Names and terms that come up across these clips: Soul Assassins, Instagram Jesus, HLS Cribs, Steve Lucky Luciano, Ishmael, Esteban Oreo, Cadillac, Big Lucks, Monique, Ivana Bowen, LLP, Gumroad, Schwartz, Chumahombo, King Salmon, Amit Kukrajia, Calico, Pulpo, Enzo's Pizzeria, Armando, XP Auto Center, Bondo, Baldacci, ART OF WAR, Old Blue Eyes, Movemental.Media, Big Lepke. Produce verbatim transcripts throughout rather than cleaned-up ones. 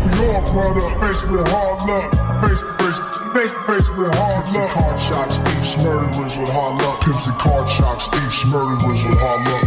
York, brother, face with hard luck. Face, face, face, face with hard luck. Pimps and card shots, thieves, murderers with hard luck. Pimps and card shots, thieves, murderers with hard luck.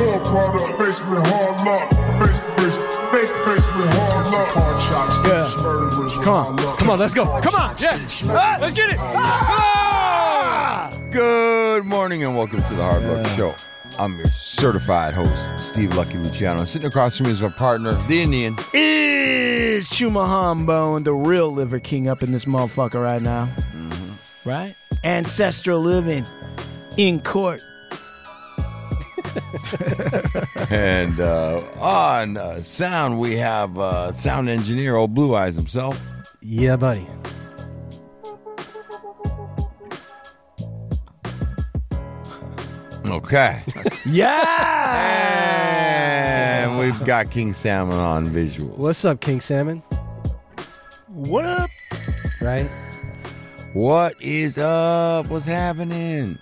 York, brother, face with hard luck. Face, face, face, face with hard luck. Card shots, thieves, yeah. murderers with hard luck. Come on, let's go. Come on, yeah. Ah, let's get it. Ah! Ah! Good morning and welcome to the Hard Luck yeah. Show. I'm your certified host, Steve Lucky Luciano. Sitting across from me is my partner, the Indian. Is Chumahombo and the real Liver King up in this motherfucker right now. Mm-hmm. Right? Ancestral living in court. And uh, on uh, sound, we have uh, sound engineer, Old Blue Eyes himself. Yeah, buddy. Okay. Yeah! And we've got King Salmon on visuals. What's up, King Salmon? What up? Right? What is up? What's happening?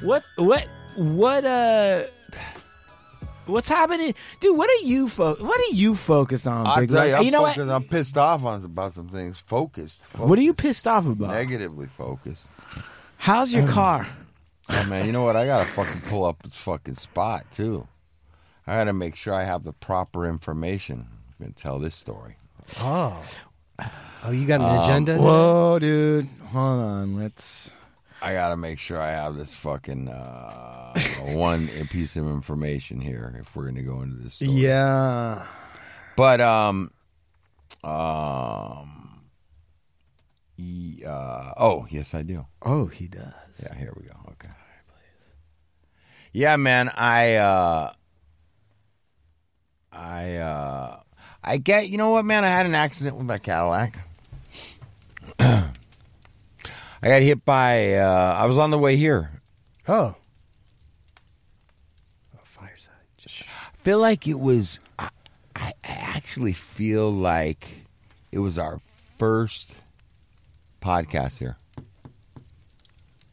What, what, what, uh, what's happening? Dude, what are you, fo- what are you focused on? I'll tell you, I'm, you know focused, I'm pissed off on, about some things. Focused, focused. What are you pissed off about? Negatively focused. How's your car? Oh, man, you know what? I got to fucking pull up this fucking spot, too. I got to make sure I have the proper information. I'm going to tell this story. Oh. Oh, you got an um, agenda? Whoa, dude. Hold on. Let's... I got to make sure I have this fucking uh, one piece of information here if we're going to go into this story. Yeah. But, um... Um... He, uh, oh, yes, I do. Oh, he does. Yeah, here we go. Okay. Yeah, man, I, uh, I, uh, I get, you know what, man, I had an accident with my Cadillac. I got hit by, uh, I was on the way here. Oh. Oh, fireside. I feel like it was, I, I actually feel like it was our first podcast here.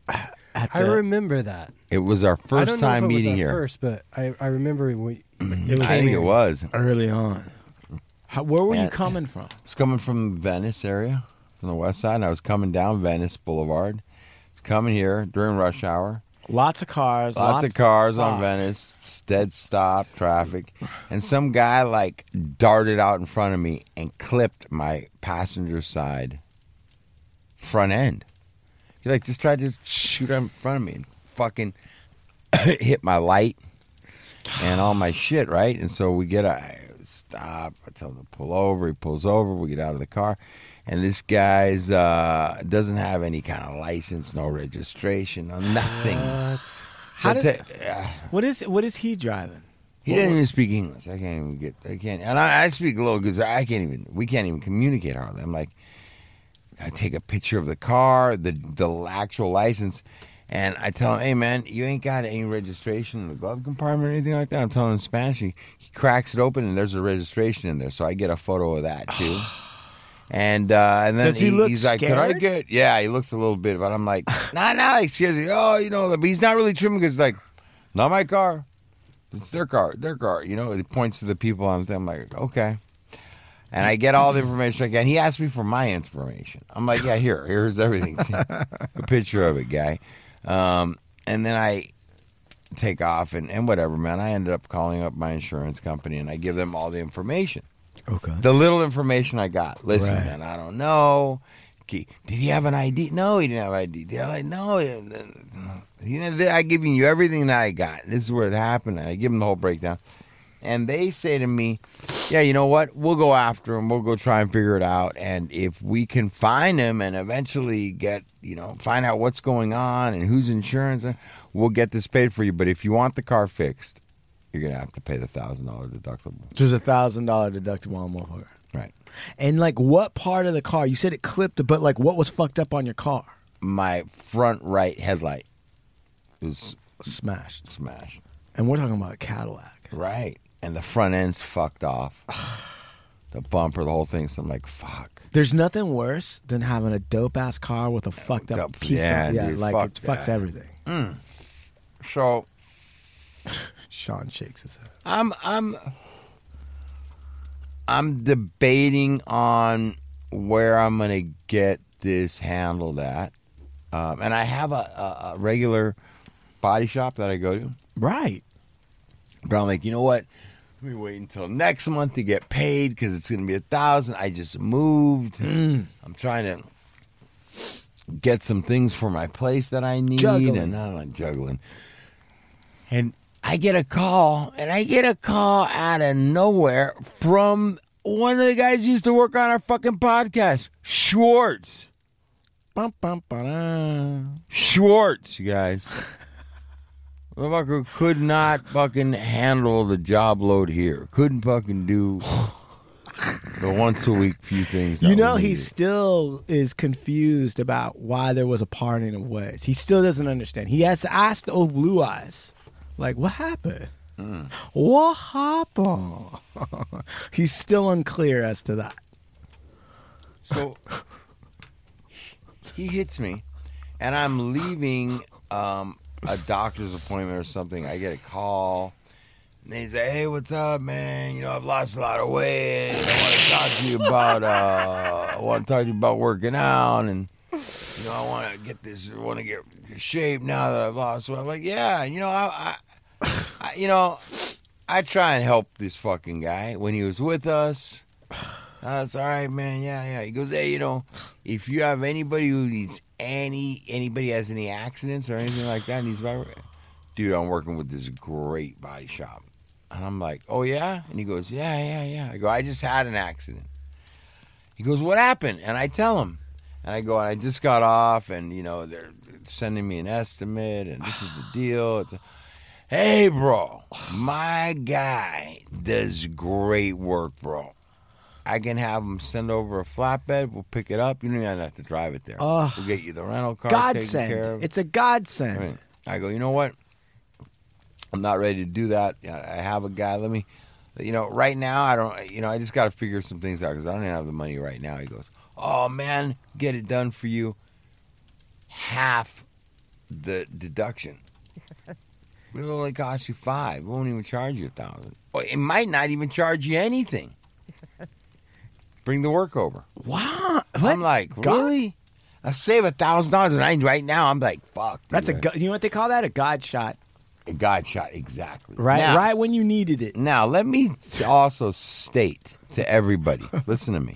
The, I remember that. It was our first time meeting here. I don't know if it was our first, but I, I remember we. It was I think it was. Early on. How, where were and, you coming from? I was coming from Venice area, from the west side, and I was coming down Venice Boulevard. I was coming here during rush hour. Lots of cars. Lots, lots of cars on Venice. Dead stop, traffic. And some guy, like, darted out in front of me and clipped my passenger side front end. He, like, just tried to just shoot out in front of me and fucking hit my light and all my shit, right? And so we get a stop. I tell him to pull over. He pulls over. We get out of the car. And this guy's uh, doesn't have any kind of license, no registration, no nothing. Uh, How so did, t- uh, what is what is he driving? He what, didn't even speak English. I can't even get, I can't. And I, I speak a little because I can't even, we can't even communicate hardly. I'm like, I take a picture of the car, the the actual license, and I tell him, hey, man, you ain't got any registration in the glove compartment or anything like that. I'm telling him in Spanish. He, he cracks it open, and there's a registration in there. So I get a photo of that, too. and uh, and then Does he, he look he's scared? Like, could I get... Yeah, he looks a little bit, but I'm like, nah, nah, like, scares me. Oh, you know, but he's not really trimming because, like, not my car. It's their car, their car. You know, it points to the people on the thing. I'm like, okay. And I get all the information I can. He asked me for my information. I'm like, yeah, here. Here's everything. A picture of it, guy. Um, and then I take off and, and whatever, man. I ended up calling up my insurance company, and I give them all the information. Okay. The little information I got. Listen, right. man, I don't know. Did he have an I D? No, he didn't have an I D. They're like, no. I'm giving you everything that I got. This is where it happened. I give them the whole breakdown. And they say to me, yeah, you know what? We'll go after him. We'll go try and figure it out. And if we can find him and eventually get, you know, find out what's going on and whose insurance, we'll get this paid for you. But if you want the car fixed, you're going to have to pay the one thousand dollars deductible. There's a one thousand dollars deductible on one car. Right. And, like, what part of the car? You said it clipped, but, like, what was fucked up on your car? My front right headlight was smashed. Smashed. And we're talking about a Cadillac. Right. And the front end's fucked off. The bumper, the whole thing. So I'm like, fuck. There's nothing worse than having a dope-ass car with a yeah, fucked up dope, piece yeah, of... Yeah, dude, like, fuck it fucks that. Everything. Mm. So... Sean shakes his head. I'm... I'm... I'm debating on where I'm going to get this handled at. Um, and I have a, a, a regular body shop that I go to. Right. But I'm like, you know what? Let me wait until next month to get paid because it's going to be a thousand. I just moved. Mm. I'm trying to get some things for my place that I need. Juggling. And I'm like juggling. And I get a call, and I get a call out of nowhere from one of the guys who used to work on our fucking podcast, Schwartz. Bum, bum, ba-da. Schwartz, you guys. Motherfucker could not fucking handle the job load here. Couldn't fucking do the once a week few things. You know, he still is confused about why there was a parting of ways. He still doesn't understand. He has asked Old Blue Eyes, like, what happened? Mm. What happened? He's still unclear as to that. So he hits me, and I'm leaving. Um, a doctor's appointment or something. I get a call and they say, hey, what's up, man? You know, I've lost a lot of weight. I want to talk to you about uh I want to talk to you about working out, and you know, I want to get this I want to get in shape now that I've lost weight. I'm like, yeah, you know, I, I, I you know, I try and help this fucking guy when he was with us. That's uh, all right, man. Yeah, yeah. He goes, hey, you know, if you have anybody who needs any, anybody has any accidents or anything like that, needs my dude, I'm working with this great body shop. And I'm like, oh, yeah? And he goes, yeah, yeah, yeah. I go, I just had an accident. He goes, what happened? And I tell him. And I go, I just got off, and, you know, they're sending me an estimate, and this is the deal. It's a, hey, bro, my guy does great work, bro. I can have them send over a flatbed. We'll pick it up. You don't even have to drive it there. Uh, we'll get you the rental car godsend. taken care of. It's a godsend. Right. I go, you know what? I'm not ready to do that. I have a guy. Let me, you know, right now, I don't, you know, I just got to figure some things out because I don't even have the money right now. He goes, oh, man, get it done for you. Half the deduction. It'll only cost you five. It won't even charge you a thousand. It might not even charge you anything. Bring the work over. Wow. What? I'm like, really? God? I save a thousand dollars, and I right now I'm like, fuck. Dude. That's a go- you know what they call that? A God shot. A God shot, exactly. Right, now, right when you needed it. Now let me also state to everybody, listen to me.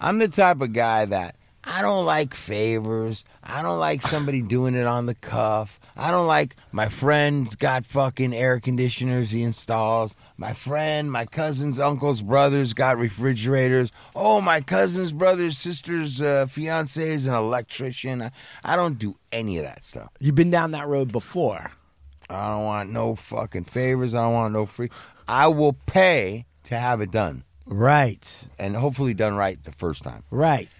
I'm the type of guy that I don't like favors. I don't like somebody doing it on the cuff. I don't like my friend's got fucking air conditioners he installs. My friend, my cousin's uncle's brother's got refrigerators. Oh, my cousin's brother's sister's uh, fiance is an electrician. I, I don't do any of that stuff. You've been down that road before. I don't want no fucking favors. I don't want no free. I will pay to have it done. Right. And hopefully done right the first time. Right.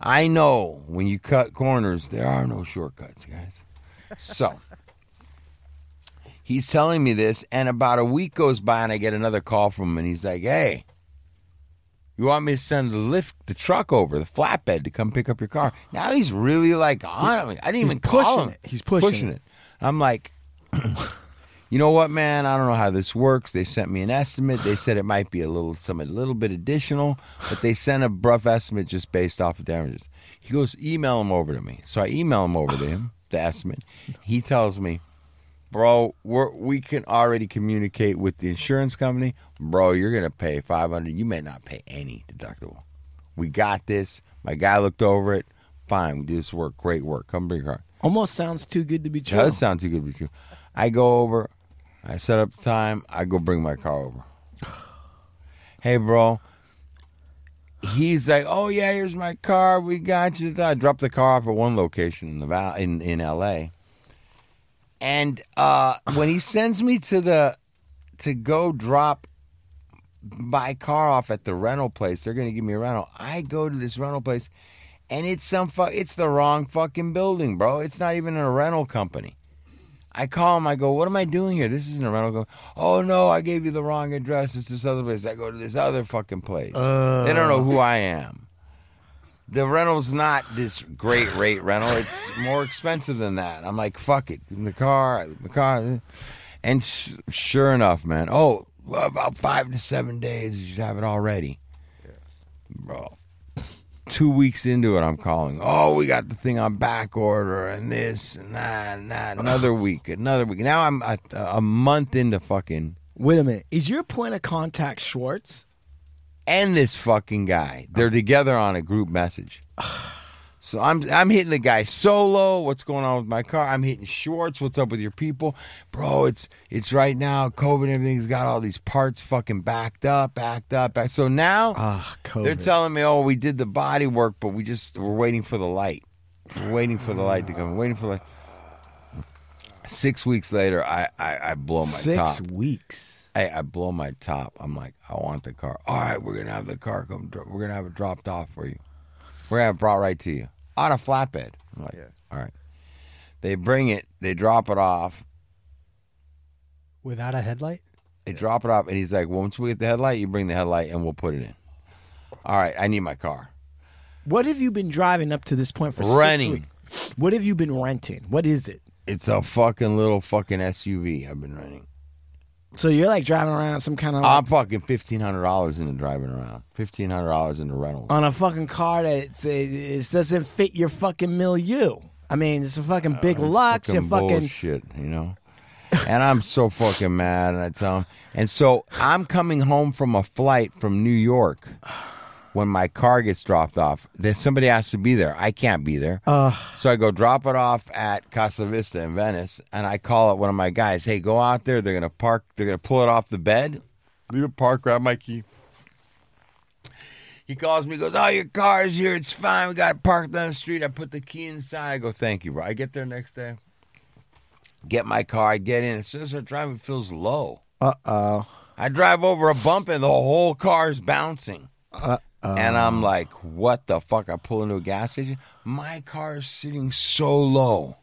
I know when you cut corners, there are no shortcuts, guys. So, he's telling me this, and about a week goes by, and I get another call from him, and he's like, hey, you want me to send the lift, the truck over, the flatbed, to come pick up your car? Now he's really, like, on me. I didn't even call him. He's pushing it. He's pushing it. I'm like, you know what, man? I don't know how this works. They sent me an estimate. They said it might be a little, some a little bit additional, but they sent a rough estimate just based off of damages. He goes, email him over to me. So I email him over to him, the estimate. He tells me, bro, we're, we can already communicate with the insurance company. Bro, you're going to pay five hundred dollars. You may not pay any deductible. We got this. My guy looked over it. Fine, we did this work. Great work. Come bring your car. Almost sounds too good to be true. It does sound too good to be true. I go over. I set up time. I go bring my car over. Hey, bro. He's like, oh, yeah, here's my car. We got you. I dropped the car off at one location in the val- in, in L A And uh, when he sends me to the to go drop my car off at the rental place, they're going to give me a rental. I go to this rental place, and it's some fu- it's the wrong fucking building, bro. It's not even a rental company. I call him. I go, what am I doing here? This isn't a rental. Go, oh, no, I gave you the wrong address. It's this other place. I go to this other fucking place. Uh, they don't know who I am. The rental's not this great rate rental. It's more expensive than that. I'm like, fuck it. In the car. I leave the car. And sh- sure enough, man. Oh, well, about five to seven days, you should have it all ready. Yeah. Bro, two weeks into it, I'm calling. Oh, we got the thing on back order and this and that and that. Another week, another week. Now I'm a, a month into fucking. Wait a minute. Is your point of contact Schwartz? And this fucking guy. They're together on a group message. So I'm I'm hitting the guy solo. What's going on with my car? I'm hitting Schwartz. What's up with your people, bro? It's it's right now. COVID, everything's got all these parts fucking backed up, backed up. Back. So now oh, COVID. They're telling me, oh, we did the body work, but we just we're waiting for the light. We're waiting for the light to come. We're waiting for the light. Six weeks later, I I, I blow my Six top. Six weeks. I I blow my top. I'm like, I want the car. All right, we're gonna have the car come. We're gonna have it dropped off for you. We're gonna have it brought right to you. On a flatbed. I'm like, yeah. All right. They bring it. They drop it off. Without a headlight? They yeah. drop it off. And he's like, well, once we get the headlight, you bring the headlight and we'll put it in. All right. I need my car. What have you been driving up to this point for renting. six weeks? What have you been renting? What is it? It's a fucking little fucking S U V I've been renting. So you're like driving around some kind of... Like, I'm fucking fifteen hundred dollars into driving around. fifteen hundred dollars into rental. On a fucking car that it's, it, it doesn't fit your fucking milieu. I mean, it's a fucking Big uh, Lucks. Fucking you're fucking... bullshit, you know? And I'm so fucking mad, and I tell him. And so I'm coming home from a flight from New York when my car gets dropped off. Then somebody has to be there. I can't be there. Uh, so I go drop it off at Casa Vista in Venice, and I call up one of my guys. Hey, go out there. They're going to park. They're going to pull it off the bed. Leave it parked. Grab my key. He calls me. He goes, oh, your car is here. It's fine. We got it parked down the street. I put the key inside. I go, thank you, bro. I get there next day. Get my car. I get in. As soon as I drive, it feels low. Uh-oh. I drive over a bump, and the whole car is bouncing. Uh-oh. Um, and I'm like, what the fuck? I pull into a gas station. My car is sitting so low.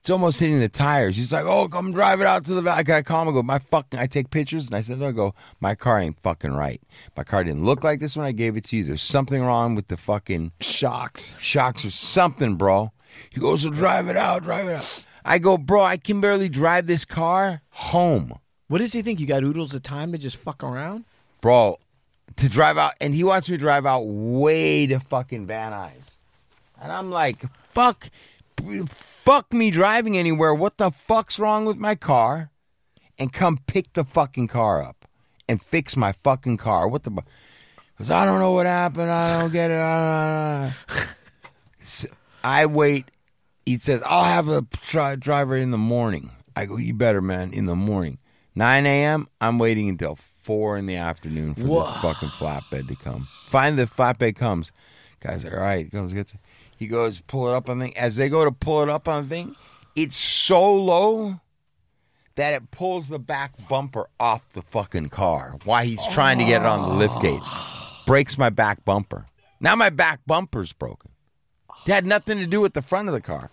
It's almost hitting the tires. He's like, oh, come drive it out to the valley. I call him and go, my fucking, I take pictures. And I said, there I go, my car ain't fucking right. My car didn't look like this when I gave it to you. There's something wrong with the fucking shocks. Shocks or something, bro. He goes, so drive it out, drive it out. I go, bro, I can barely drive this car home. What does he think? You got oodles of time to just fuck around? Bro. To drive out, and he wants me to drive out way to fucking Van Nuys. And I'm like, fuck, fuck me driving anywhere. What the fuck's wrong with my car? And come pick the fucking car up and fix my fucking car. What the fuck? Because I don't know what happened. I don't get it. I, don't, I, don't. So I wait. He says, I'll have a tri- driver in the morning. I go, you better, man, in the morning. nine a.m., I'm waiting until four in the afternoon for Whoa. This fucking flatbed to come. Finally, the flatbed comes. Guys are, all right, comes, gets it. He goes, pull it up on the thing. As they go to pull it up on the thing, it's so low that it pulls the back bumper off the fucking car. While he's trying oh. to get it on the liftgate. Breaks my back bumper. Now my back bumper's broken. It had nothing to do with the front of the car.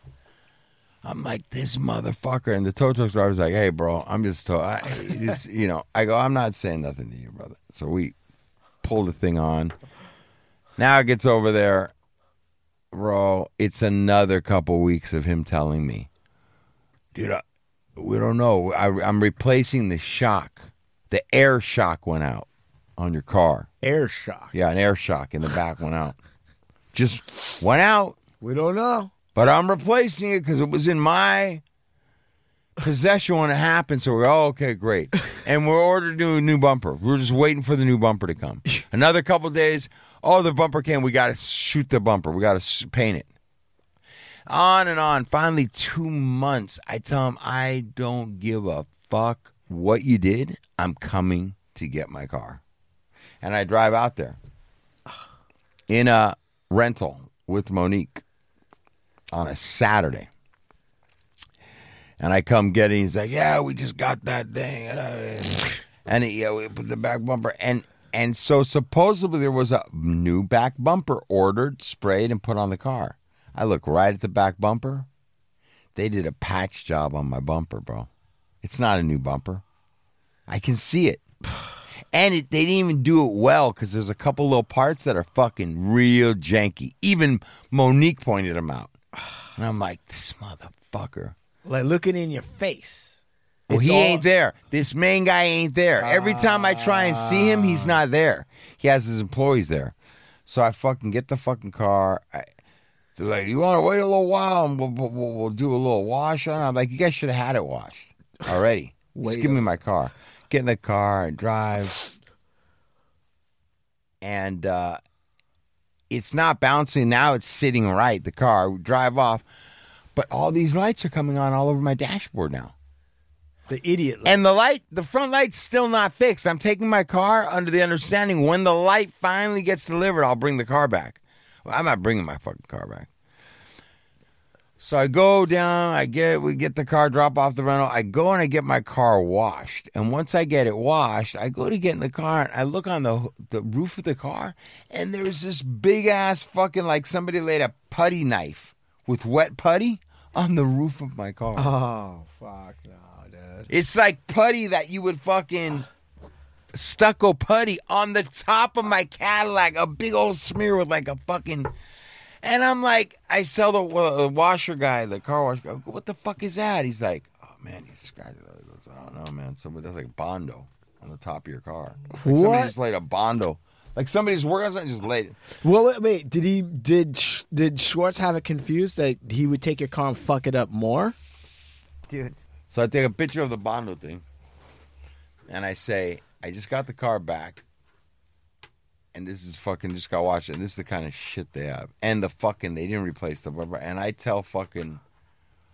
I'm like, this motherfucker. And the tow truck driver's like, hey, bro, I'm just, tow- I, this, you know, I go, I'm not saying nothing to you, brother. So we pull the thing on. Now it gets over there, bro. It's another couple weeks of him telling me, dude, I, we don't know. I, I'm replacing the shock. The air shock went out on your car. Air shock? Yeah, an air shock in the back went out. Just went out. We don't know. But I'm replacing it because it was in my possession when it happened. So we're, oh, okay, great. And we're ordering a new bumper. We're just waiting for the new bumper to come. Another couple days, oh, the bumper came. We got to shoot the bumper. We got to paint it. On and on. Finally, two months, I tell him, I don't give a fuck what you did. I'm coming to get my car. And I drive out there in a rental with Monique. On a Saturday. And I come get it. And he's like, yeah, we just got that thing. And he, yeah, we put the back bumper. And and so supposedly there was a new back bumper ordered, sprayed, and put on the car. I look right at the back bumper. They did a patch job on my bumper, bro. It's not a new bumper. I can see it. And it, they didn't even do it well because there's a couple little parts that are fucking real janky. Even Monique pointed them out. And I'm like, this motherfucker. Like looking in your face. Well, he all... ain't there. This main guy ain't there. Uh... Every time I try and see him, he's not there. He has his employees there. So I fucking get the fucking car. I... They're like, you want to wait a little while and we'll, we'll, we'll do a little wash on it? I'm like, you guys should have had it washed already. Just give up. me my car. Get in the car and drive. And uh, it's not bouncing. Now it's sitting right, the car. We drive off. But all these lights are coming on all over my dashboard now. The idiot light. And the light, the front light's still not fixed. I'm taking my car under the understanding when the light finally gets delivered, I'll bring the car back. Well, I'm not bringing my fucking car back. So I go down, I get, we get the car, drop off the rental. I go and I get my car washed. And once I get it washed, I go to get in the car and I look on the the roof of the car and there's this big ass fucking, like somebody laid a putty knife with wet putty on the roof of my car. Oh, fuck no, dude. It's like putty that you would fucking stucco putty on the top of my Cadillac, a big old smear with like a fucking... And I'm like, I sell the, uh, the washer guy, the car washer guy, what the fuck is that? He's like, oh, man, he scratched it. He goes, I don't know, man. Somebody, that's like Bondo on the top of your car. Like what? Somebody just laid a Bondo. Like somebody's working on something and just laid it. Well, wait, wait did he, did, did Schwartz have it confused that he would take your car and fuck it up more? Dude. So I take a picture of the Bondo thing, and I say, I just got the car back. And this is fucking just got washed, and this is the kind of shit they have. And the fucking, they didn't replace the rubber. And I tell fucking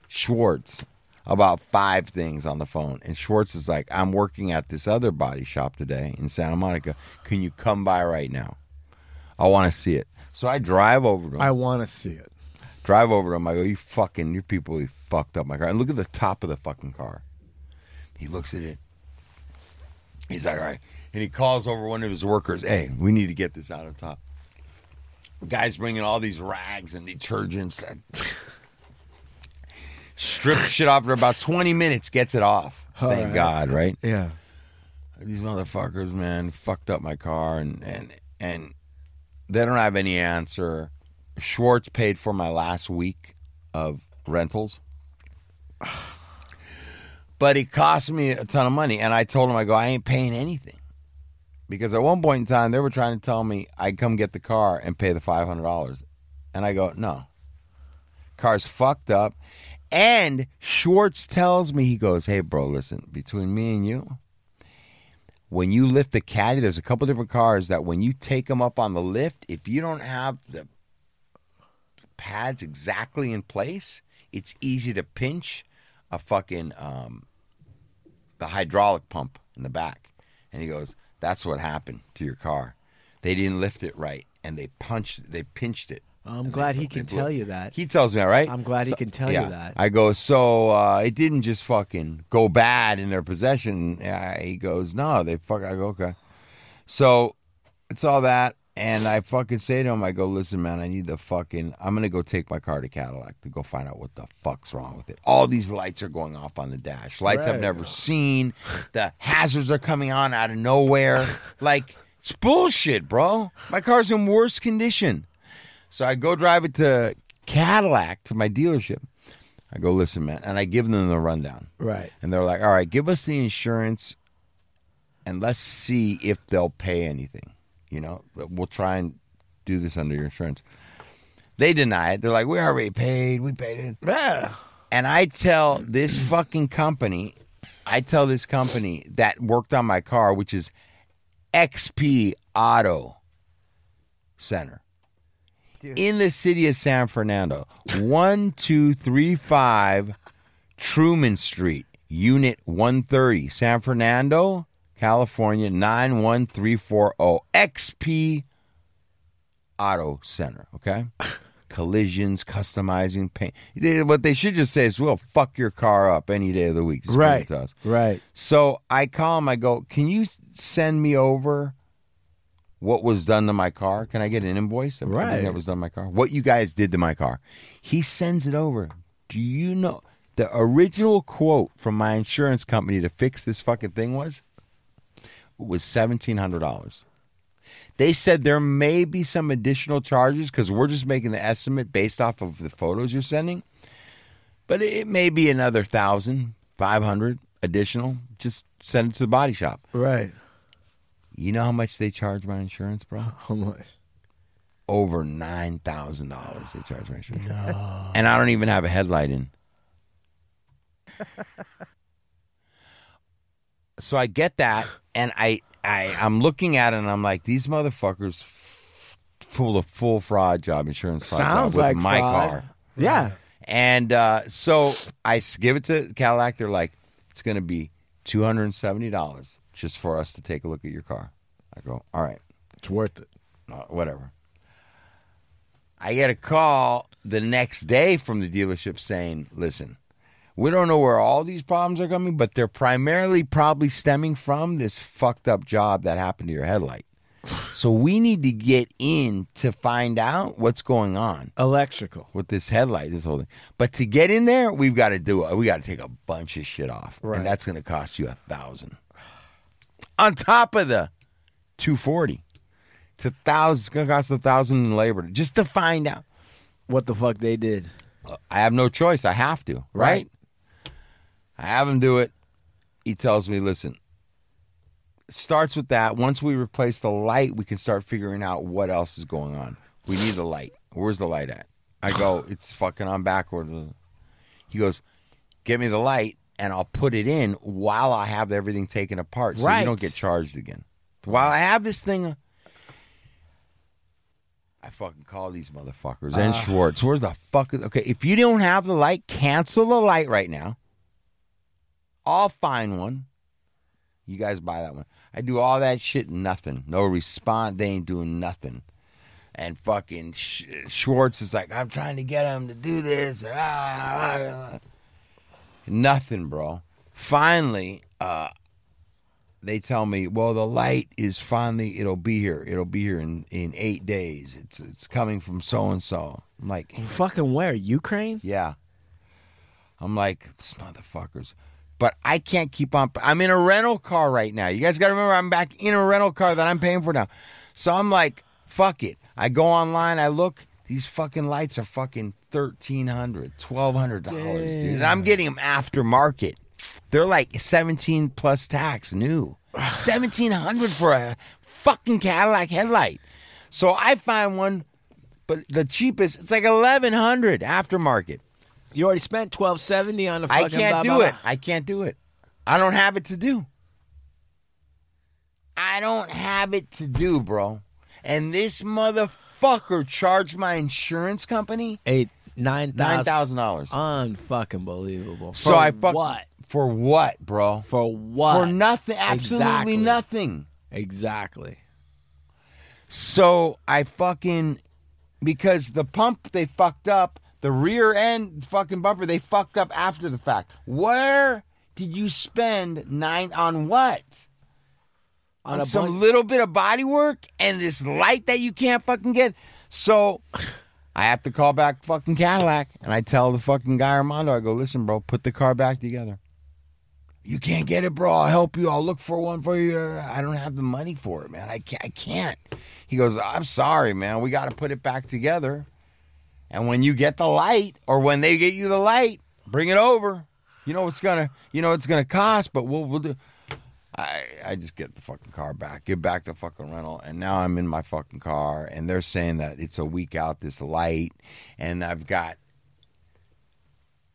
Schwartz about five things on the phone. And Schwartz is like, I'm working at this other body shop today in Santa Monica. Can you come by right now? I want to see it. So I drive over to him. I want to see it. Drive over to him. I go, you fucking, you people, you fucked up my car. And look at the top of the fucking car. He looks at it. He's like, all right. And he calls over one of his workers. Hey, we need to get this out of top. The guy's bringing all these rags and detergents. And strips shit off for about twenty minutes. Gets it off. All Thank right. God, right? Yeah. These motherfuckers, man, fucked up my car. And, and, and they don't have any answer. Schwartz paid for my last week of rentals. But it cost me a ton of money. And I told him, I go, I ain't paying anything. Because at one point in time, they were trying to tell me I'd come get the car and pay the five hundred dollars. And I go, no. Car's fucked up. And Schwartz tells me, he goes, hey, bro, listen, between me and you, when you lift the caddy, there's a couple different cars that when you take them up on the lift, if you don't have the pads exactly in place, it's easy to pinch a fucking, um, the hydraulic pump in the back. And he goes, that's what happened to your car. They didn't lift it right, and they punched, they pinched it. I'm glad he can tell you that. He tells me that, right? I'm glad he can tell you that. I go, so uh, it didn't just fucking go bad in their possession. Uh, he goes, no, they fuck. I go, okay. So it's all that, and I fucking say to him, I go, listen, man, I need the fucking, I'm going to go take my car to Cadillac to go find out what the fuck's wrong with it. All these lights are going off on the dash. Lights right. I've never seen. The hazards are coming on out of nowhere. Like, it's bullshit, bro. My car's in worse condition. So I go drive it to Cadillac, to my dealership. I go, listen, man, and I give them the rundown. Right. And they're like, all right, give us the insurance, and let's see if they'll pay anything. You know, we'll try and do this under your insurance. They deny it. They're like, we already paid. We paid it. Yeah. And I tell this fucking company, I tell this company that worked on my car, which is X P Auto Center. Dude. In the city of San Fernando, one two three five Truman Street, Unit one thirty, San Fernando, California, nine one three four zero, X P Auto Center, okay? Collisions, customizing, paint. They, what they should just say is, we'll fuck your car up any day of the week. Just right, to us. Right. So I call him, I go, can you send me over what was done to my car? Can I get an invoice of right. everything that was done to my car? What you guys did to my car. He sends it over. Do you know the original quote from my insurance company to fix this fucking thing was? Was seventeen hundred dollars. They said there may be some additional charges because we're just making the estimate based off of the photos you're sending, but it may be another thousand, five hundred. additional, just send it to the body shop. Right. You know how much they charge my insurance, bro? How much? Over nine thousand dollars they charge my insurance. No. And I don't even have a headlight in. So I get that, and I, I, I'm looking at it, and I'm like, these motherfuckers f- pull a full fraud job, insurance fraud Sounds job with like my fraud. car. Yeah. And uh, so I give it to Cadillac. They're like, it's going to be two hundred seventy dollars just for us to take a look at your car. I go, all right. It's worth it. Uh, whatever. I get a call the next day from the dealership saying, listen, we don't know where all these problems are coming, but they're primarily probably stemming from this fucked up job that happened to your headlight. So we need to get in to find out what's going on. Electrical. With this headlight, this whole thing. But to get in there, we've got to do it. We got to take a bunch of shit off. Right. And that's going to cost you a thousand. On top of the two forty. It's a thousand. It's going to cost a thousand in labor just to find out what the fuck they did. I have no choice. I have to, right? right? I have him do it. He tells me, listen, it starts with that. Once we replace the light, we can start figuring out what else is going on. We need the light. Where's the light at? I go, it's fucking on backward. He goes, get me the light, and I'll put it in while I have everything taken apart so right. you don't get charged again. While I have this thing, I fucking call these motherfuckers. Uh, and Schwartz, where's the fuck? Is, okay, if you don't have the light, cancel the light right now. I'll find one. You guys buy that one. I do all that shit, nothing. No response. They ain't doing nothing. And fucking Sh- Schwartz is like, I'm trying to get him to do this. Nothing, bro. Finally, uh, they tell me, well, the light is finally, it'll be here. It'll be here in, in eight days. It's it's coming from so-and-so. I'm like. Fucking where? Ukraine? Yeah. I'm like, these motherfuckers. But I can't keep on. I'm in a rental car right now. You guys got to remember, I'm back in a rental car that I'm paying for now. So I'm like, fuck it. I go online. I look. These fucking lights are fucking thirteen hundred dollars, twelve hundred dollars, Damn. dude. And I'm getting them aftermarket. They're like seventeen plus tax new. seventeen hundred dollars for a fucking Cadillac headlight. So I find one, but the cheapest, it's like eleven hundred dollars aftermarket. You already spent twelve seventy on the fucking I can't blah, do blah, blah. it. I can't do it. I don't have it to do. I don't have it to do, bro. And this motherfucker charged my insurance company eight nine thousand dollars. Unfucking believable. So for I fuck, what? For what, bro? For what? For nothing. Absolutely exactly. nothing. Exactly. So I fucking because the pump they fucked up. The rear end fucking bumper, they fucked up after the fact. Where did you spend nine on what? On, on some bunch- little bit of body work and this light that you can't fucking get. So I have to call back fucking Cadillac and I tell the fucking guy Armando, I go, listen, bro, put the car back together. You can't get it, bro. I'll help you. I'll look for one for you. I don't have the money for it, man. I can't. I can't. He goes, I'm sorry, man. We got to put it back together. And when you get the light, or when they get you the light, bring it over. You know it's gonna, you know it's gonna cost, but we'll we'll do. I I just get the fucking car back, get back the fucking rental, and now I'm in my fucking car, and they're saying that it's a week out this light, and I've got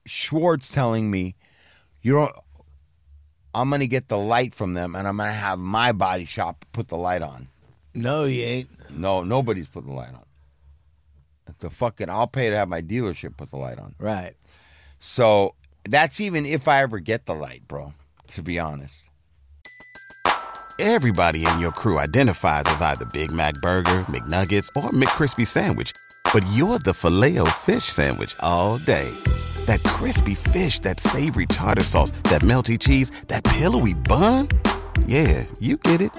Schwartz telling me, you don't. I'm gonna get the light from them, and I'm gonna have my body shop put the light on. No, you ain't. No, nobody's putting the light on. The fucking, I'll pay to have my dealership put the light on. Right. So that's even if I ever get the light, bro, to be honest. Everybody in your crew identifies as either Big Mac Burger, McNuggets, or McCrispy Sandwich. But you're the Filet-O-Fish Sandwich all day. That crispy fish, that savory tartar sauce, that melty cheese, that pillowy bun. Yeah, you get it.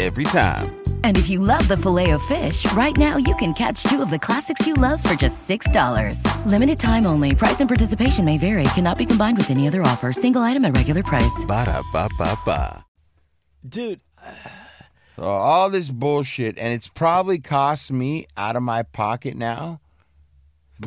Every time. And if you love the Filet-O-Fish, right now you can catch two of the classics you love for just six dollars. Limited time only. Price and participation may vary. Cannot be combined with any other offer. Single item at regular price. Ba-da-ba-ba-ba. Dude. So all this bullshit, and it's probably cost me out of my pocket now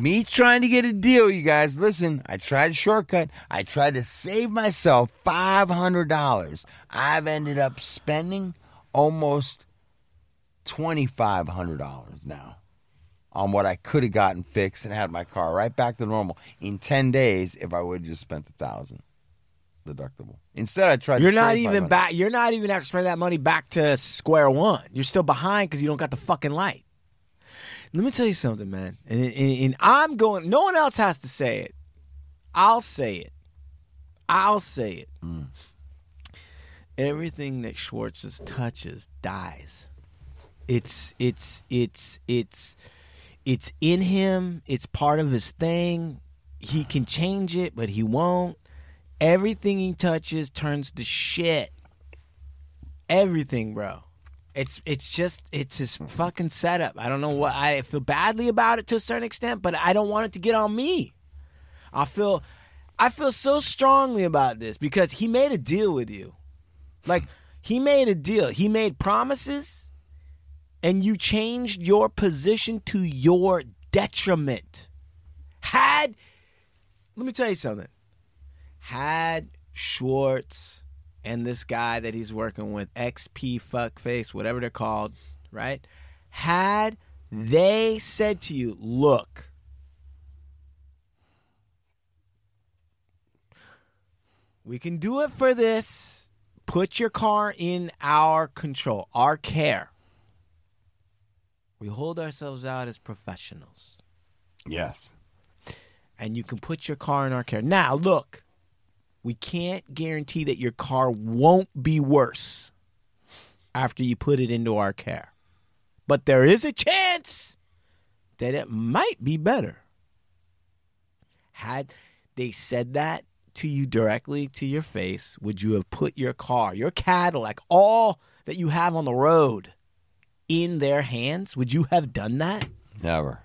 me trying to get a deal, you guys. Listen, I tried a shortcut. I tried to save myself five hundred dollars. I've ended up spending almost twenty-five hundred dollars now on what I could have gotten fixed and had my car right back to normal in ten days if I would have just spent the one thousand dollars deductible. Instead, I tried. You're to not even back. You're not even have to spend that money back to square one. You're still behind because you don't got the fucking light. Let me tell you something, man. And, and, and I'm going. No one else has to say it. I'll say it. I'll say it. Mm. Everything that Schwartz touches dies. It's it's it's it's it's in him. It's part of his thing. He can change it, but he won't. Everything he touches turns to shit. Everything, bro. It's it's just, it's his fucking setup. I don't know what, I feel badly about it to a certain extent, but I don't want it to get on me. I feel, I feel so strongly about this because he made a deal with you. Like, he made a deal. He made promises, and you changed your position to your detriment. Had, let me tell you something. Had Schwartz and this guy that he's working with, X P fuckface, whatever they're called, right? Had they said to you, look, we can do it for this. Put your car in our control, our care. We hold ourselves out as professionals. Yes. And you can put your car in our care. Now, look. We can't guarantee that your car won't be worse after you put it into our care. But there is a chance that it might be better. Had they said that to you directly to your face, would you have put your car, your Cadillac, all that you have on the road in their hands? Would you have done that? Never.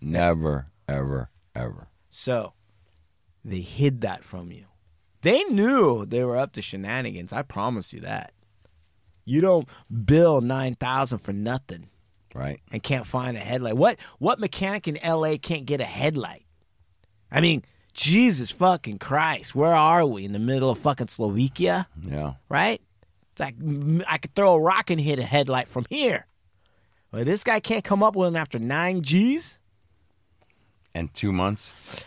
Never, ever, ever. So they hid that from you. They knew they were up to shenanigans. I promise you that. You don't bill nine thousand dollars for nothing. Right. And can't find a headlight. What what mechanic in L A can't get a headlight? I mean, Jesus fucking Christ. Where are we? In the middle of fucking Slovakia? Yeah. Right? It's like I could throw a rock and hit a headlight from here. Well, this guy can't come up with one after nine G's? And two months.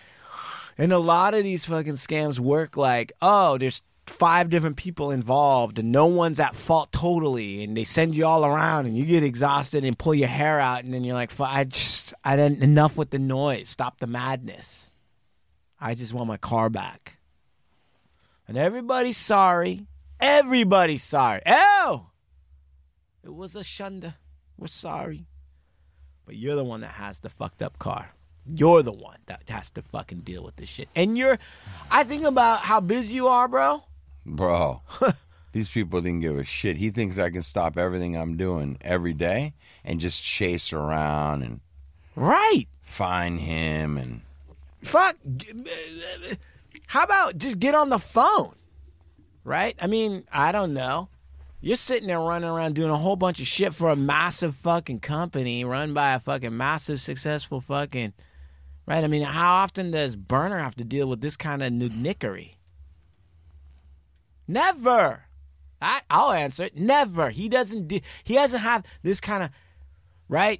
And a lot of these fucking scams work like, oh, there's five different people involved and no one's at fault totally. And they send you all around and you get exhausted and pull your hair out. And then you're like, I just, I didn't, enough with the noise. Stop the madness. I just want my car back. And everybody's sorry. Everybody's sorry. Oh, it was a shunda. We're sorry. But you're the one that has the fucked up car. You're the one that has to fucking deal with this shit. And you're, I think about how busy you are, bro. Bro, these people didn't give a shit. He thinks I can stop everything I'm doing every day and just chase around and right find him and fuck. How about just get on the phone, right? I mean, I don't know. You're sitting there running around doing a whole bunch of shit for a massive fucking company run by a fucking massive successful fucking... Right? I mean, how often does Burner have to deal with this kind of nudnickery? Never. I, I'll answer it. Never. He doesn't. De- he doesn't have this kind of. Right?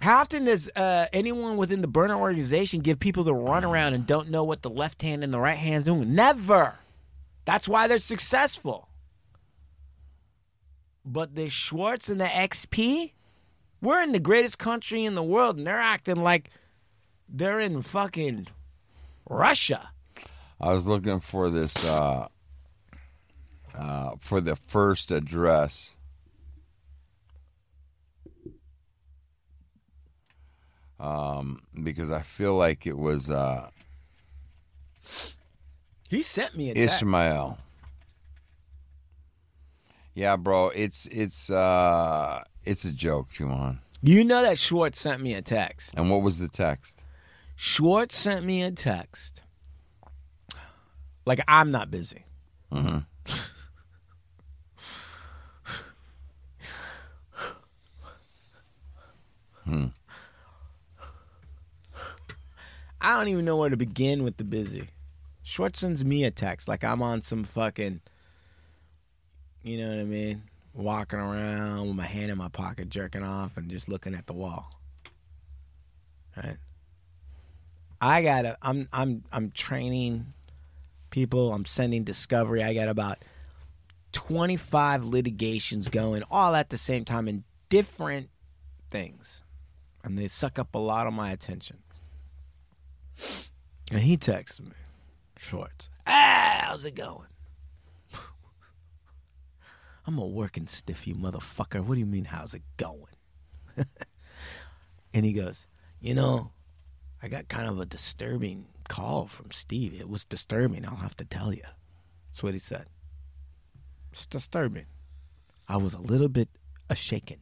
How often does uh, anyone within the Burner organization give people the runaround and don't know what the left hand and the right hand's doing? Never. That's why they're successful. But the Schwartz and the X P, we're in the greatest country in the world, and they're acting like. They're in fucking Russia. I was looking for this, uh, uh, for the first address. Um, because I feel like it was, uh. He sent me a text. Ishmael. Yeah, bro, it's, it's, uh, it's a joke, Chumahon. You know that Schwartz sent me a text. And what was the text? Schwartz sent me a text. Like, I'm not busy. Mm-hmm. hmm. I don't even know where to begin with the busy. Schwartz sends me a text like I'm on some fucking, you know what I mean, walking around with my hand in my pocket, jerking off and just looking at the wall. Right? I gotta. I'm. I'm. I'm training people. I'm sending discovery. I got about twenty-five litigations going, all at the same time in different things, and they suck up a lot of my attention. And he texted me, Schwartz, ah, how's it going? I'm a working stiff, you motherfucker. What do you mean, how's it going? And he goes, you know, I got kind of a disturbing call from Steve. It was disturbing, I'll have to tell you. That's what he said. It's disturbing. I was a little bit shaken.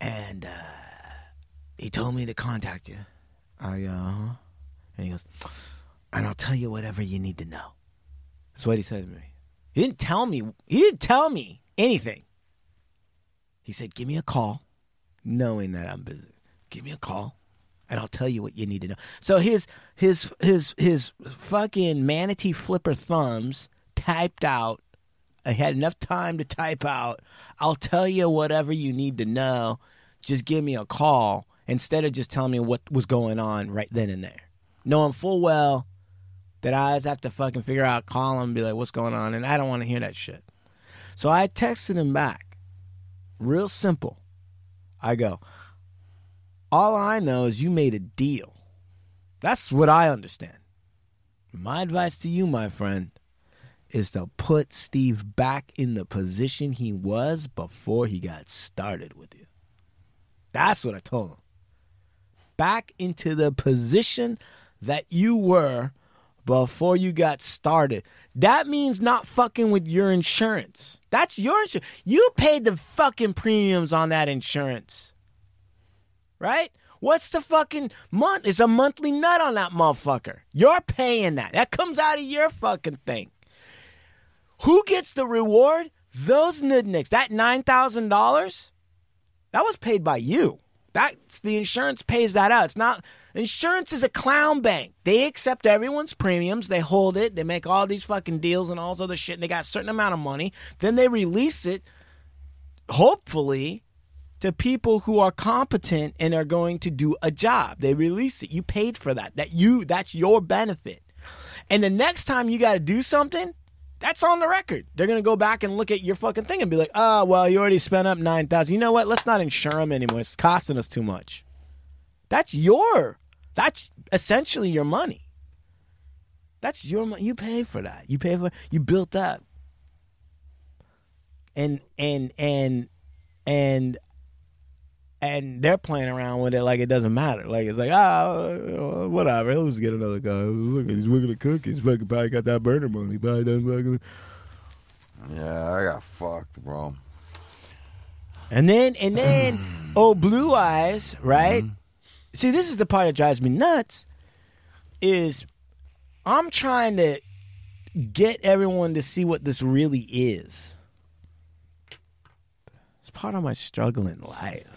And uh, he told me to contact you. I, uh, and he goes, and I'll tell you whatever you need to know. That's what he said to me. He didn't tell me. He didn't tell me anything. He said, give me a call, knowing that I'm busy. Give me a call, and I'll tell you what you need to know. So his his his his fucking manatee flipper thumbs typed out. I had enough time to type out, I'll tell you whatever you need to know. Just give me a call instead of just telling me what was going on right then and there. Knowing full well that I just have to fucking figure out, call him, be like, what's going on? And I don't want to hear that shit. So I texted him back. Real simple. I go, all I know is you made a deal. That's what I understand. My advice to you, my friend, is to put Steve back in the position he was before he got started with you. That's what I told him. Back into the position that you were before you got started. That means not fucking with your insurance. That's your insurance. You paid the fucking premiums on that insurance. Right? What's the fucking month? It's a monthly nut on that motherfucker. You're paying that. That comes out of your fucking thing. Who gets the reward? Those nudniks. That nine thousand dollars, that was paid by you. That's the insurance pays that out. It's not, insurance is a clown bank. They accept everyone's premiums. They hold it. They make all these fucking deals and all this other shit. And they got a certain amount of money. Then they release it, hopefully, to people who are competent and are going to do a job. They release it. You paid for that. That you. That's your benefit. And the next time you got to do something, that's on the record. They're going to go back and look at your fucking thing and be like, oh, well, you already spent up nine thousand dollars. You know what? Let's not insure them anymore. It's costing us too much. That's your, that's essentially your money. That's your money. You pay for that. You pay for, you built up. And, and, and, and, and they're playing around with it like it doesn't matter. Like, it's like, oh, whatever. Let's get another guy. Look, he's working the cookies. Fucking probably got that burner money. Probably doesn't fucking. Yeah, I got fucked, bro. And then, and then, Old Blue Eyes, right? Mm-hmm. See, this is the part that drives me nuts, is I'm trying to get everyone to see what this really is. It's part of my struggle in life.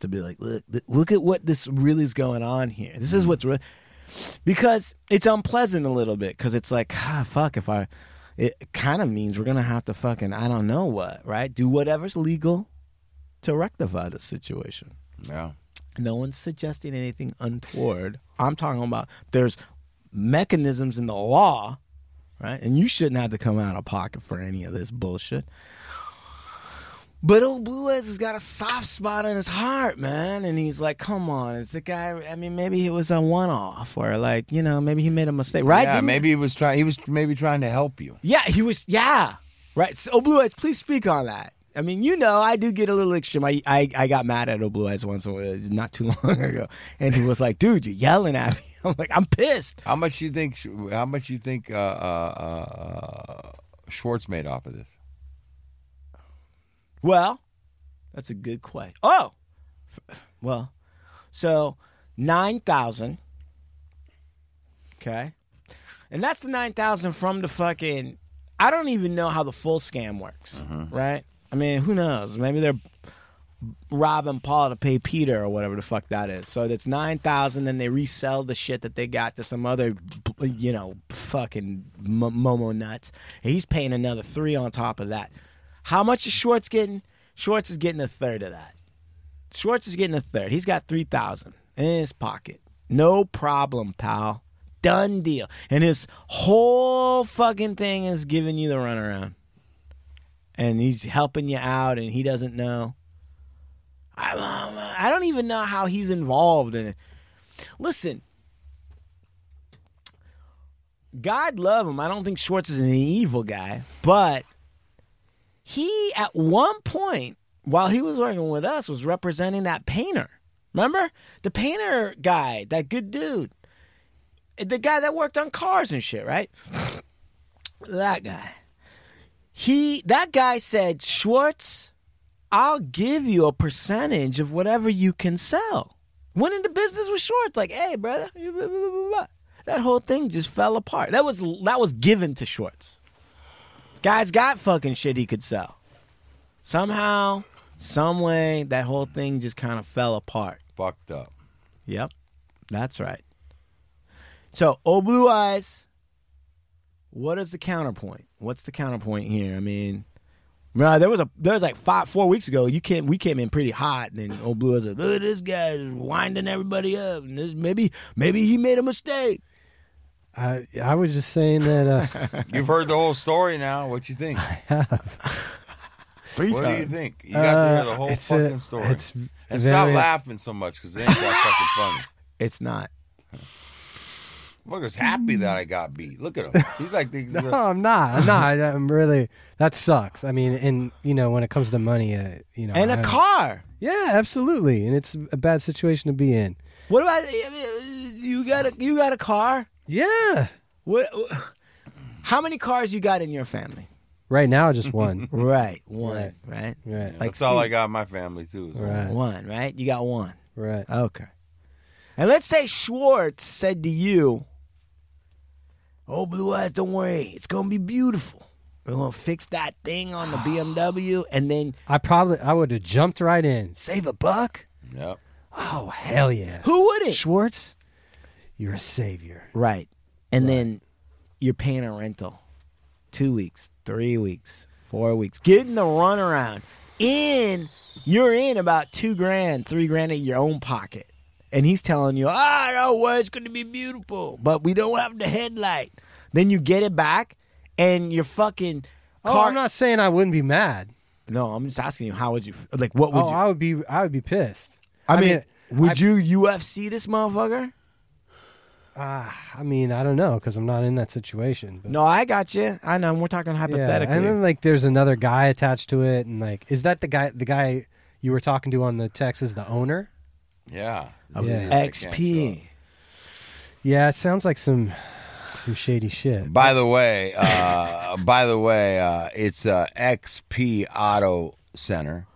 To be like, look, look at what this really is going on here. This is what's real, because it's unpleasant a little bit. Because it's like, ah, fuck. If I, it kind of means we're gonna have to fucking, I don't know what, right? Do whatever's legal to rectify the situation. Yeah. No one's suggesting anything untoward. I'm talking about there's mechanisms in the law, right? And you shouldn't have to come out of pocket for any of this bullshit. But Old Blue Eyes has got a soft spot in his heart, man. And he's like, come on. It's the guy. I mean, maybe it was a one-off or like, you know, maybe he made a mistake. Right? Yeah, Didn't maybe he was trying. He was maybe trying to help you. Yeah, he was. Yeah. Right. So, Old Blue Eyes, please speak on that. I mean, you know, I do get a little extreme. I, I, I got mad at Old Blue Eyes once, not too long ago. And he was like, dude, you're yelling at me. I'm like, I'm pissed. How much you think, how much you think uh, uh, uh, Schwartz made off of this? Well, that's a good question. Oh, well, so nine thousand, okay? And that's the nine thousand from the fucking, I don't even know how the full scam works, uh-huh. right? I mean, who knows? Maybe they're robbing Paul to pay Peter or whatever the fuck that is. So that's nine thousand dollars. Then they resell the shit that they got to some other, you know, fucking m- Momo nuts. And he's paying another three on top of that. How much is Schwartz getting? Schwartz is getting a third of that. Schwartz is getting a third. He's got three thousand dollars in his pocket. No problem, pal. Done deal. And his whole fucking thing is giving you the runaround. And he's helping you out, and he doesn't know. I don't even know how he's involved in it. Listen, God love him. I don't think Schwartz is an evil guy, but he, at one point, while he was working with us, was representing that painter. Remember? The painter guy, that good dude. The guy that worked on cars and shit, right? That guy. He, that guy said, Schwartz, I'll give you a percentage of whatever you can sell. Went into business with Schwartz, like, hey, brother. That whole thing just fell apart. That was that was given to Schwartz. Guy's got fucking shit he could sell. Somehow, some way, that whole thing just kind of fell apart. Fucked up. Yep, that's right. So, Old Blue Eyes, what is the counterpoint? What's the counterpoint here? I mean, there was a there was like five, four weeks ago, you came, we came in pretty hot, and then Old Blue Eyes was like, look, this guy's winding everybody up, and this, maybe maybe he made a mistake. I I was just saying that... Uh, You've heard the whole story now. What you think? I have. Three what times. Do you think? You got to hear the whole uh, fucking a, story. It's, and very... stop laughing so much, because it ain't that fucking funny. It's not. Look, it's happy that I got beat. Look at him. He's like, the, no, I'm not. I'm not. I'm really. That sucks. I mean, and you know, when it comes to money, uh, you know, and a car. Yeah, absolutely. And it's a bad situation to be in. What about you? Got a you got a car? Yeah. What? How many cars you got in your family? Right now, just one. right, one. Right, right. right. Like that's Steve. All I got in my family too. Right. One. Right. You got one. Right. Okay. And let's say Schwartz said to you, oh, Blue Eyes, don't worry. It's going to be beautiful. We're going to fix that thing on the B M W, and then... I probably... I would have jumped right in. Save a buck? Yep. Oh, hell yeah. Who wouldn't? Schwartz, you're a savior. Right. And right. then you're paying a rental. Two weeks, three weeks, four weeks. Getting the runaround. In, you're in about two grand, three grand in your own pocket. And he's telling you, oh, no way, it's going to be beautiful, but we don't have the headlight. Then you get it back, and your fucking car... Oh, I'm not saying I wouldn't be mad. No, I'm just asking you, how would you... Like, what would oh, you... I would be I would be pissed. I, I mean, mean, would I... you U F C this motherfucker? Uh, I mean, I don't know, because I'm not in that situation. But... No, I got you. I know, we're talking hypothetically. Yeah, and then, like, there's another guy attached to it, and, like, is that the guy the guy you were talking to on the text is the owner? Yeah. yeah. X P. Yeah, it sounds like some some shady shit. By the way, uh, by the way, uh, it's uh, X P Auto Center.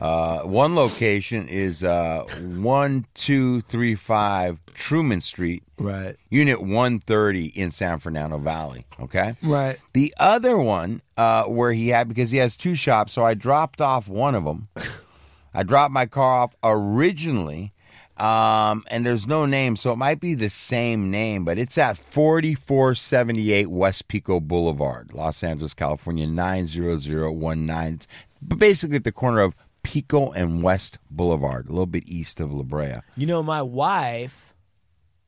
Uh, one location is uh, one two three five Truman Street, right? Unit one thirty in San Fernando Valley, okay? Right. The other one uh, where he had, because he has two shops, so I dropped off one of them. I dropped my car off originally, um, and there's no name, so it might be the same name, but it's at forty-four seventy-eight West Pico Boulevard, Los Angeles, California, nine zero zero one nine. But basically at the corner of Pico and West Boulevard, a little bit east of La Brea. You know, my wife...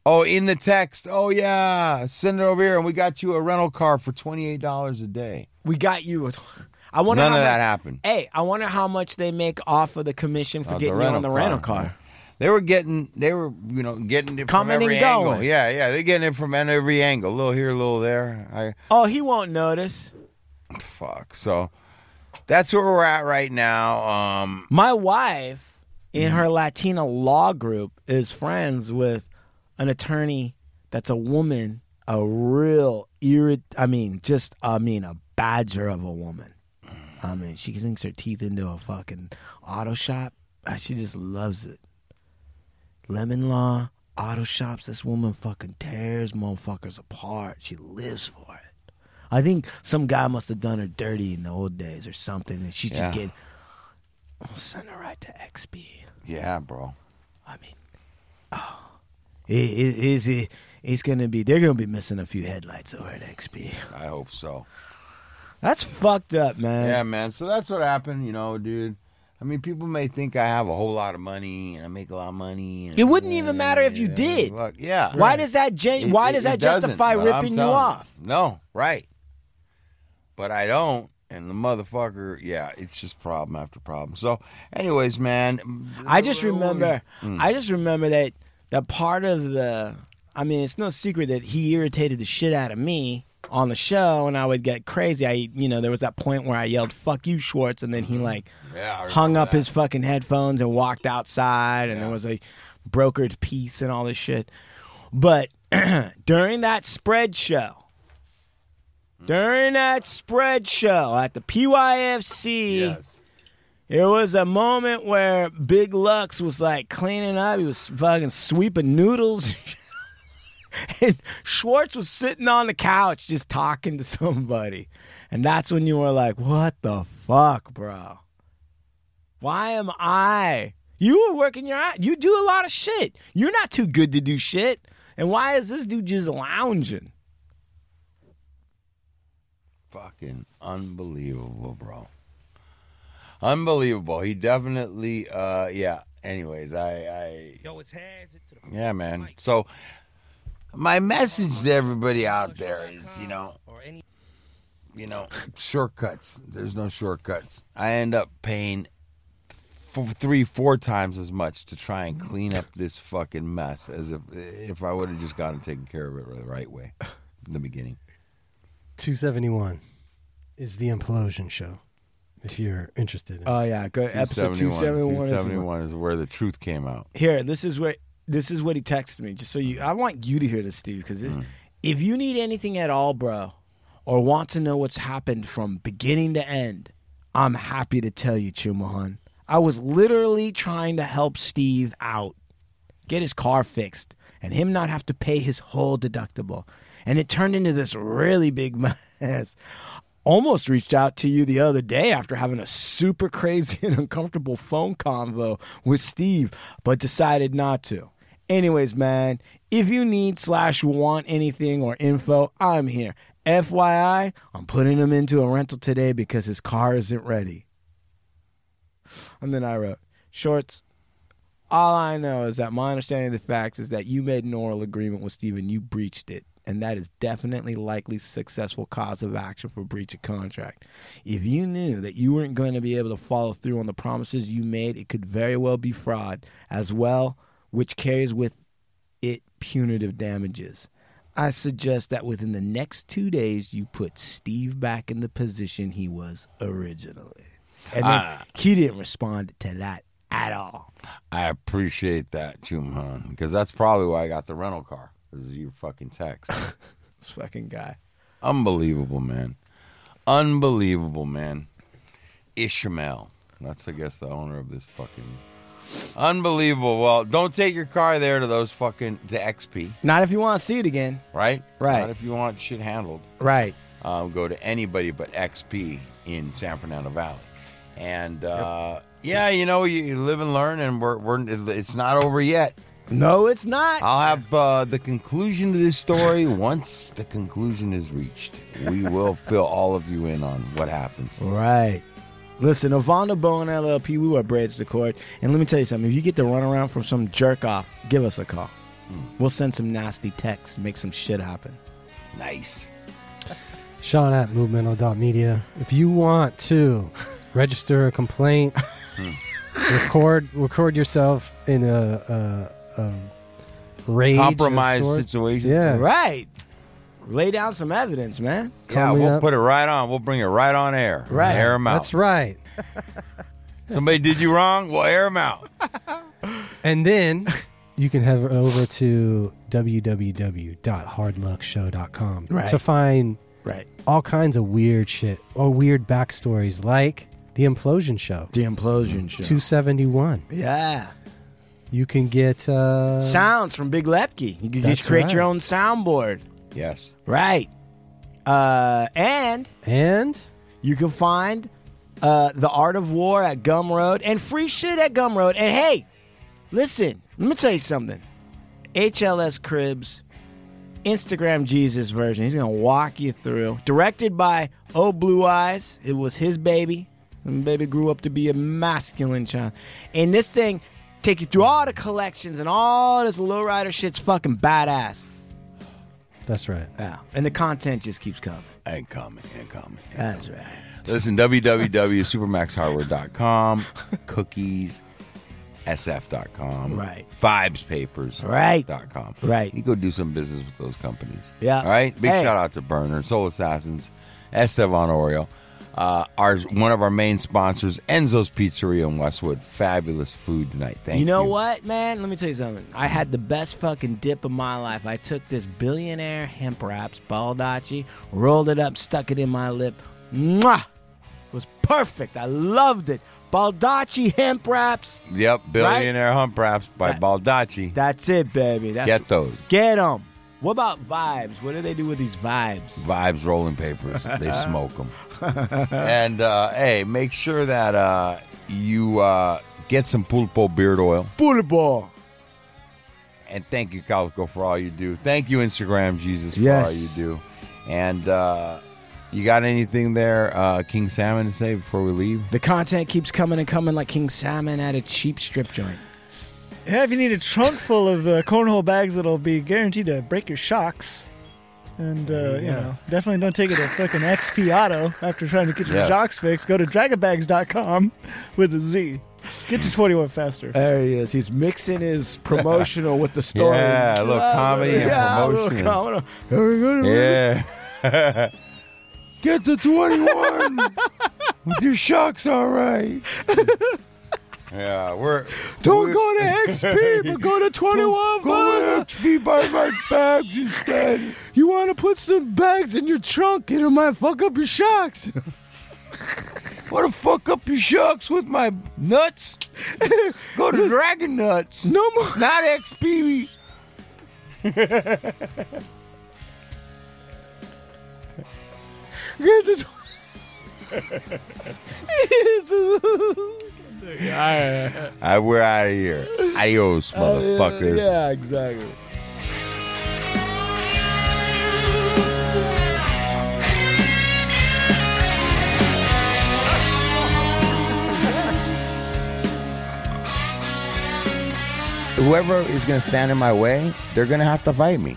Oh, in the text. Oh, yeah. Send it over here, and we got you a rental car for twenty-eight dollars a day. We got you a... I wonder None how of much, that happened. Hey, I wonder how much they make off of the commission for oh, getting you on the car. rental car. They were getting, they were, you know, getting it Coming from every and going. angle. Yeah, yeah, they're getting it from every angle. A little here, a little there. I, oh, he won't notice. Fuck. So that's where we're at right now. Um, My wife, in her Latina law group, is friends with an attorney that's a woman, a real, irrit- I mean, just, I mean, a badger of a woman. I mean, she sinks her teeth into a fucking auto shop. She just loves it. Lemon law, auto shops. This woman fucking tears motherfuckers apart. She lives for it. I think some guy must have done her dirty in the old days or something, and she's yeah. just getting I'll send her right to X P. Yeah, bro. I mean, oh, is it? It's gonna be. They're gonna be missing a few headlights over at X P. I hope so. That's fucked up, man. Yeah, man. So that's what happened, you know, dude. I mean, people may think I have a whole lot of money and I make a lot of money. And it wouldn't and, even matter if you did. Fuck, yeah. Why right. does that gen- it, Why it, does that justify ripping you off? You. No, right. But I don't. And the motherfucker, yeah, it's just problem after problem. So, anyways, man. I just remember, mm. I just remember that that part of the, I mean, it's no secret that he irritated the shit out of me on the show, and I would get crazy. I, you know, there was that point where I yelled, "Fuck you, Schwartz," and then he like yeah, hung up that. his fucking headphones and walked outside, and yeah. there was a brokered peace and all this shit. But during that spread show. During that spread show at the P Y F C, yes. There was a moment where Big Lucks was like cleaning up. He was fucking sweeping noodles. And Schwartz was sitting on the couch just talking to somebody. And that's when you were like, what the fuck, bro? Why am I? You were working your ass. You do a lot of shit. You're not too good to do shit. And why is this dude just lounging? Fucking unbelievable, bro. Unbelievable. He definitely, uh, yeah. Anyways, I, I. Yo, it's hazard to the yeah, man. So, my message to everybody out there is, you know, you know, shortcuts. There's no shortcuts. I end up paying f- three, four times as much to try and clean up this fucking mess as if if I would have just gotten taken care of it the right way in the beginning. two seventy-one is the implosion show, if you're interested in it. Oh, yeah. Go, episode two seventy-one. two seventy-one is where the truth came out. Here, this is where this is what he texted me. Just so you, I want you to hear this, Steve, because mm. if you need anything at all, bro, or want to know what's happened from beginning to end, I'm happy to tell you, Chumahon. I was literally trying to help Steve out, get his car fixed, and him not have to pay his whole deductible. And it turned into this really big mess. Almost reached out to you the other day after having a super crazy and uncomfortable phone convo with Steve, but decided not to. Anyways, man, if you need slash want anything or info, I'm here. F Y I, I'm putting him into a rental today because his car isn't ready. And then I wrote, Schwartz, all I know is that my understanding of the facts is that you made an oral agreement with Steve and you breached it. And that is definitely likely successful cause of action for breach of contract. If you knew that you weren't going to be able to follow through on the promises you made, it could very well be fraud as well, which carries with it punitive damages. I suggest that within the next two days, you put Steve back in the position he was originally. And then uh, he didn't respond to that at all. I appreciate that, Chumahon, because that's probably why I got the rental car. Your fucking text. This fucking guy. Unbelievable, man. Unbelievable, man. Ishmael. That's, I guess, the owner of this fucking... Unbelievable. Well, don't take your car there to those fucking... to X P. Not if you want to see it again. Right? Right. Not if you want shit handled. Right. Um, go to anybody but X P in San Fernando Valley. And, uh... Yep. Yeah, you know, you live and learn, and we're, we're it's not over yet. No, it's not. I'll have uh, the conclusion to this story. Once the conclusion is reached, we will fill all of you in on what happens. Right. Listen, Ivana Bowen, L L P, we were braids to court. And let me tell you something. If you get the runaround from some jerk-off, give us a call. Mm. We'll send some nasty texts, make some shit happen. Nice. Sean at Movemental.Media. If you want to register a complaint, record record yourself in a... a Um, rage compromise situation. Yeah, right. Lay down some evidence, man. Yeah, we'll up. put it right on. We'll bring it right on air. Right, air them out. That's right. Somebody did you wrong. We'll air them out. And then you can head over to w w w dot hard luck show dot com right. to find right. all kinds of weird shit or weird backstories, like the implosion show. The implosion show. two seventy-one. Yeah. You can get... Uh, sounds from Big Lepke. You can just create right. your own soundboard. Yes. Right. Uh, and... And? You can find uh, The Art of War at Gumroad, and free shit at Gumroad. And hey, listen, let me tell you something. H L S Cribs, Instagram Jesus version. He's going to walk you through. Directed by Old Blue Eyes. It was his baby. And baby grew up to be a masculine child. And this thing, take you through all the collections and all this lowrider shit's fucking badass. That's right. Yeah. And the content just keeps coming. And coming, and coming. And That's coming. right. Listen, w w w dot supermax hardware dot com, cookies, s f dot com, right. vibes papers dot com. Right. right. You go do some business with those companies. Yeah. All right? Big hey. shout out to Burner, Soul Assassins, Esteban Oreo. Uh, our one of our main sponsors, Enzo's Pizzeria in Westwood. Fabulous food tonight. Thank you. You know what, man? Let me tell you something. I had the best fucking dip of my life. I took this billionaire hemp wraps, Baldacci, rolled it up, stuck it in my lip. Mwah! It was perfect. I loved it. Baldacci hemp wraps. Yep, billionaire right? hemp wraps by that, Baldacci. That's it, baby. That's get those. Get them. What about vibes? What do they do with these vibes? Vibes rolling papers. They smoke them. And, uh, hey, make sure that uh, you uh, get some Pulpo beard oil. Pulpo. And thank you, Calico, for all you do. Thank you, Instagram Jesus, for yes. all you do. And uh, you got anything there, uh, King Salmon, to say before we leave? The content keeps coming and coming like King Salmon at a cheap strip joint. Yeah, if you need a trunk full of uh, cornhole bags that'll be guaranteed to break your shocks, and uh, yeah. you know, definitely don't take it to fucking X P Auto after trying to get your yeah. shocks fixed. Go to dragon bags dot com with a Z. Get to twenty-one faster. There he is. He's mixing his promotional with the story. Yeah, a little comedy and yeah, promotion. Yeah, a little comedy. Yeah. Get to twenty-one with your shocks, all right. Yeah, we're don't we're, go to X P, but go to twenty-one. Go to X P, buy my bags instead. You want to put some bags in your trunk? It might fuck up your shocks. Want to fuck up your shocks with my nuts? Go to Dragon Nuts. No more, not X P. Right. Right, we're out of here. Adios, motherfuckers. Uh, yeah, exactly. Whoever is going to stand in my way, they're going to have to fight me.